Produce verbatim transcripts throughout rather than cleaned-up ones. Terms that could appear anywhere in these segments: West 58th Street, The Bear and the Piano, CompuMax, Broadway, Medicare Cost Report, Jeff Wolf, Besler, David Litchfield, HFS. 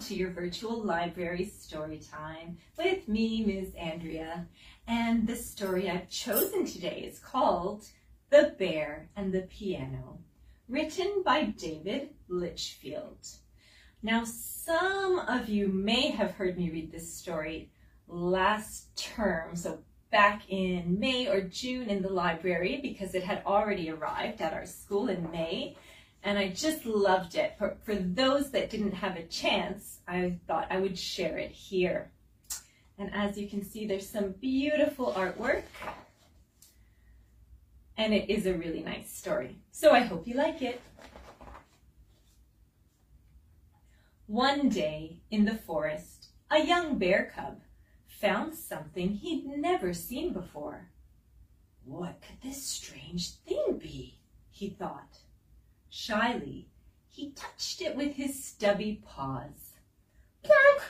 to your virtual library story time with me, Miz Andrea. And the story I've chosen today is called The Bear and the Piano, written by David Litchfield. Now, some of you may have heard me read this story last term, so back in May or June in the library, because it had already arrived at our school in May. And I just loved it. For, for those that didn't have a chance, I thought I would share it here. And as you can see, there's some beautiful artwork. And it is a really nice story. So I hope you like it. One day in the forest, a young bear cub found something he'd never seen before. What could this strange thing be? He thought. Shyly, he touched it with his stubby paws. Plunk!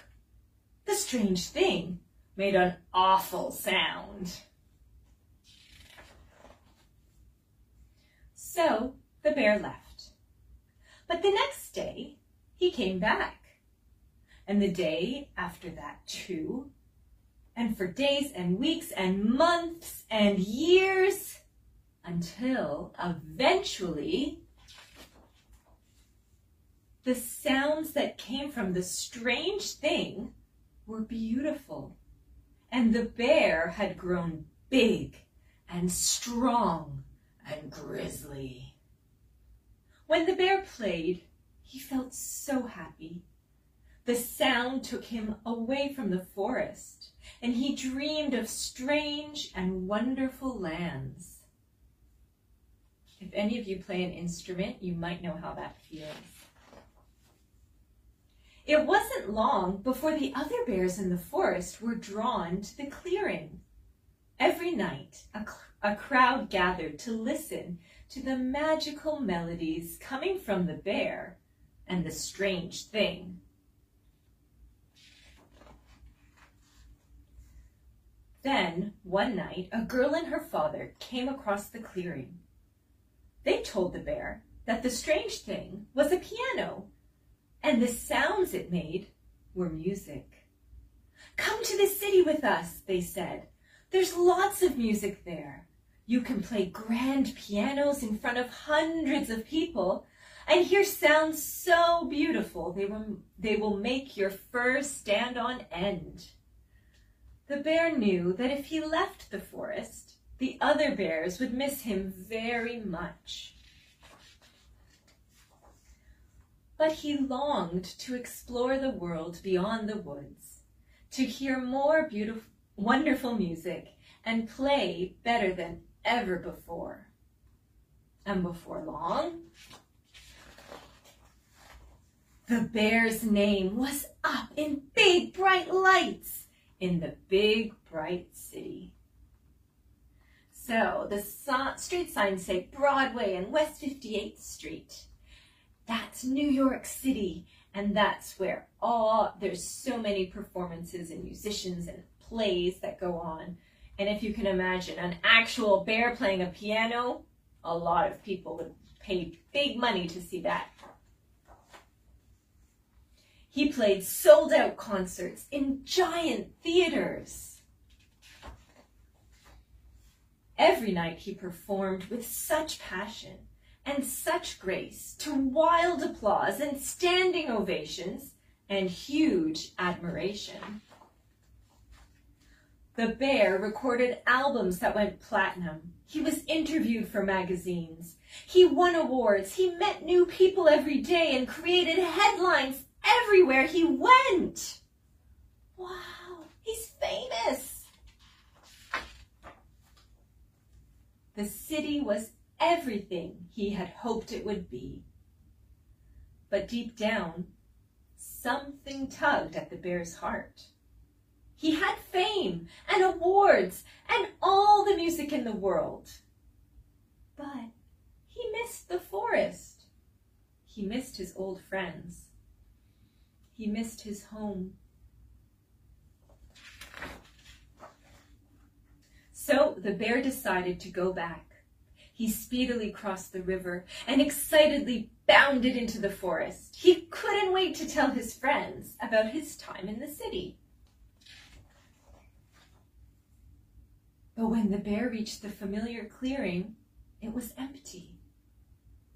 The strange thing made an awful sound. So the bear left. But the next day, he came back. And the day after that, too. And for days and weeks and months and years, until eventually, the sounds that came from the strange thing were beautiful, and the bear had grown big and strong and grisly. When the bear played, he felt so happy. The sound took him away from the forest, and he dreamed of strange and wonderful lands. If any of you play an instrument, you might know how that feels. It wasn't long before the other bears in the forest were drawn to the clearing. Every night, a, a crowd gathered to listen to the magical melodies coming from the bear and the strange thing. Then, one night, a girl and her father came across the clearing. They told the bear that the strange thing was a piano, and the sounds it made were music. Come to the city with us, they said. There's lots of music there. You can play grand pianos in front of hundreds of people and hear sounds so beautiful they will, they will make your fur stand on end. The bear knew that if he left the forest, the other bears would miss him very much. But he longed to explore the world beyond the woods, to hear more beautiful, wonderful music, and play better than ever before. And before long, the bear's name was up in big, bright lights in the big, bright city. So the street signs say Broadway and West fifty-eighth Street. That's New York City, and that's where all, there's so many performances and musicians and plays that go on. And if you can imagine an actual bear playing a piano, a lot of people would pay big money to see that. He played sold-out concerts in giant theaters. Every night he performed with such passion and such grace, to wild applause and standing ovations and huge admiration. The bear recorded albums that went platinum. He was interviewed for magazines. He won awards. He met new people every day and created headlines everywhere he went. Wow, he's famous. The city was everything he had hoped it would be. But deep down, something tugged at the bear's heart. He had fame and awards and all the music in the world. But he missed the forest. He missed his old friends. He missed his home. So the bear decided to go back. He speedily crossed the river and excitedly bounded into the forest. He couldn't wait to tell his friends about his time in the city. But when the bear reached the familiar clearing, it was empty.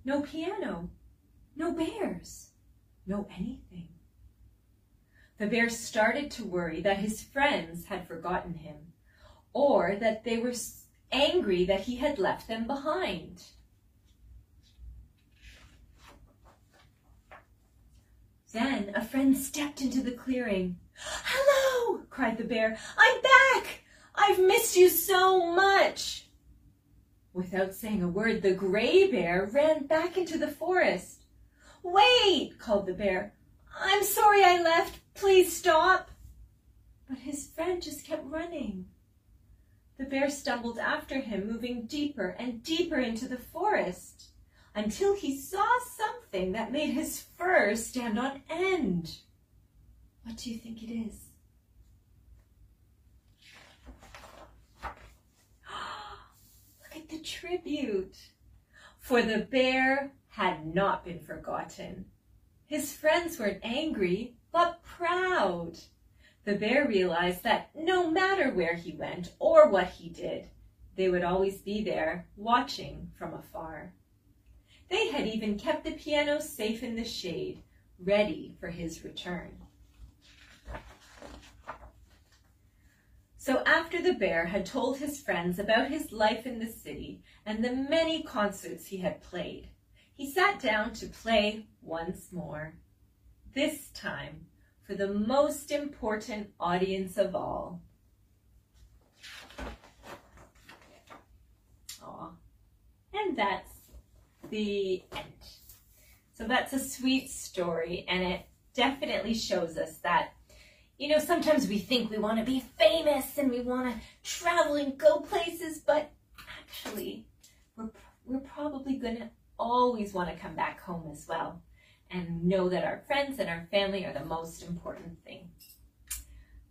No piano, no bears, no anything. The bear started to worry that his friends had forgotten him, or that they were angry that he had left them behind. Then a friend stepped into the clearing. "Hello!" cried the bear. "I'm back! I've missed you so much!" Without saying a word, the gray bear ran back into the forest. "Wait!" called the bear. "I'm sorry I left. Please stop." But his friend just kept running. The bear stumbled after him, moving deeper and deeper into the forest, until he saw something that made his fur stand on end. What do you think it is? Look at the tribute. For the bear had not been forgotten. His friends weren't angry, but proud. The bear realized that no matter where he went or what he did, they would always be there, watching from afar. They had even kept the piano safe in the shade, ready for his return. So after the bear had told his friends about his life in the city and the many concerts he had played, he sat down to play once more, this time for the most important audience of all. Aw. And that's the end. So that's a sweet story, and it definitely shows us that, you know, sometimes we think we want to be famous and we want to travel and go places, but actually we're, we're probably going to always want to come back home as well, and know that our friends and our family are the most important thing.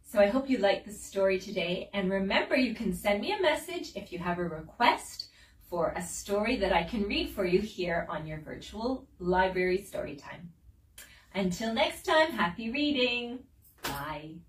So I hope you liked this story today, and remember, you can send me a message if you have a request for a story that I can read for you here on your virtual library story time. Until next time, happy reading. Bye.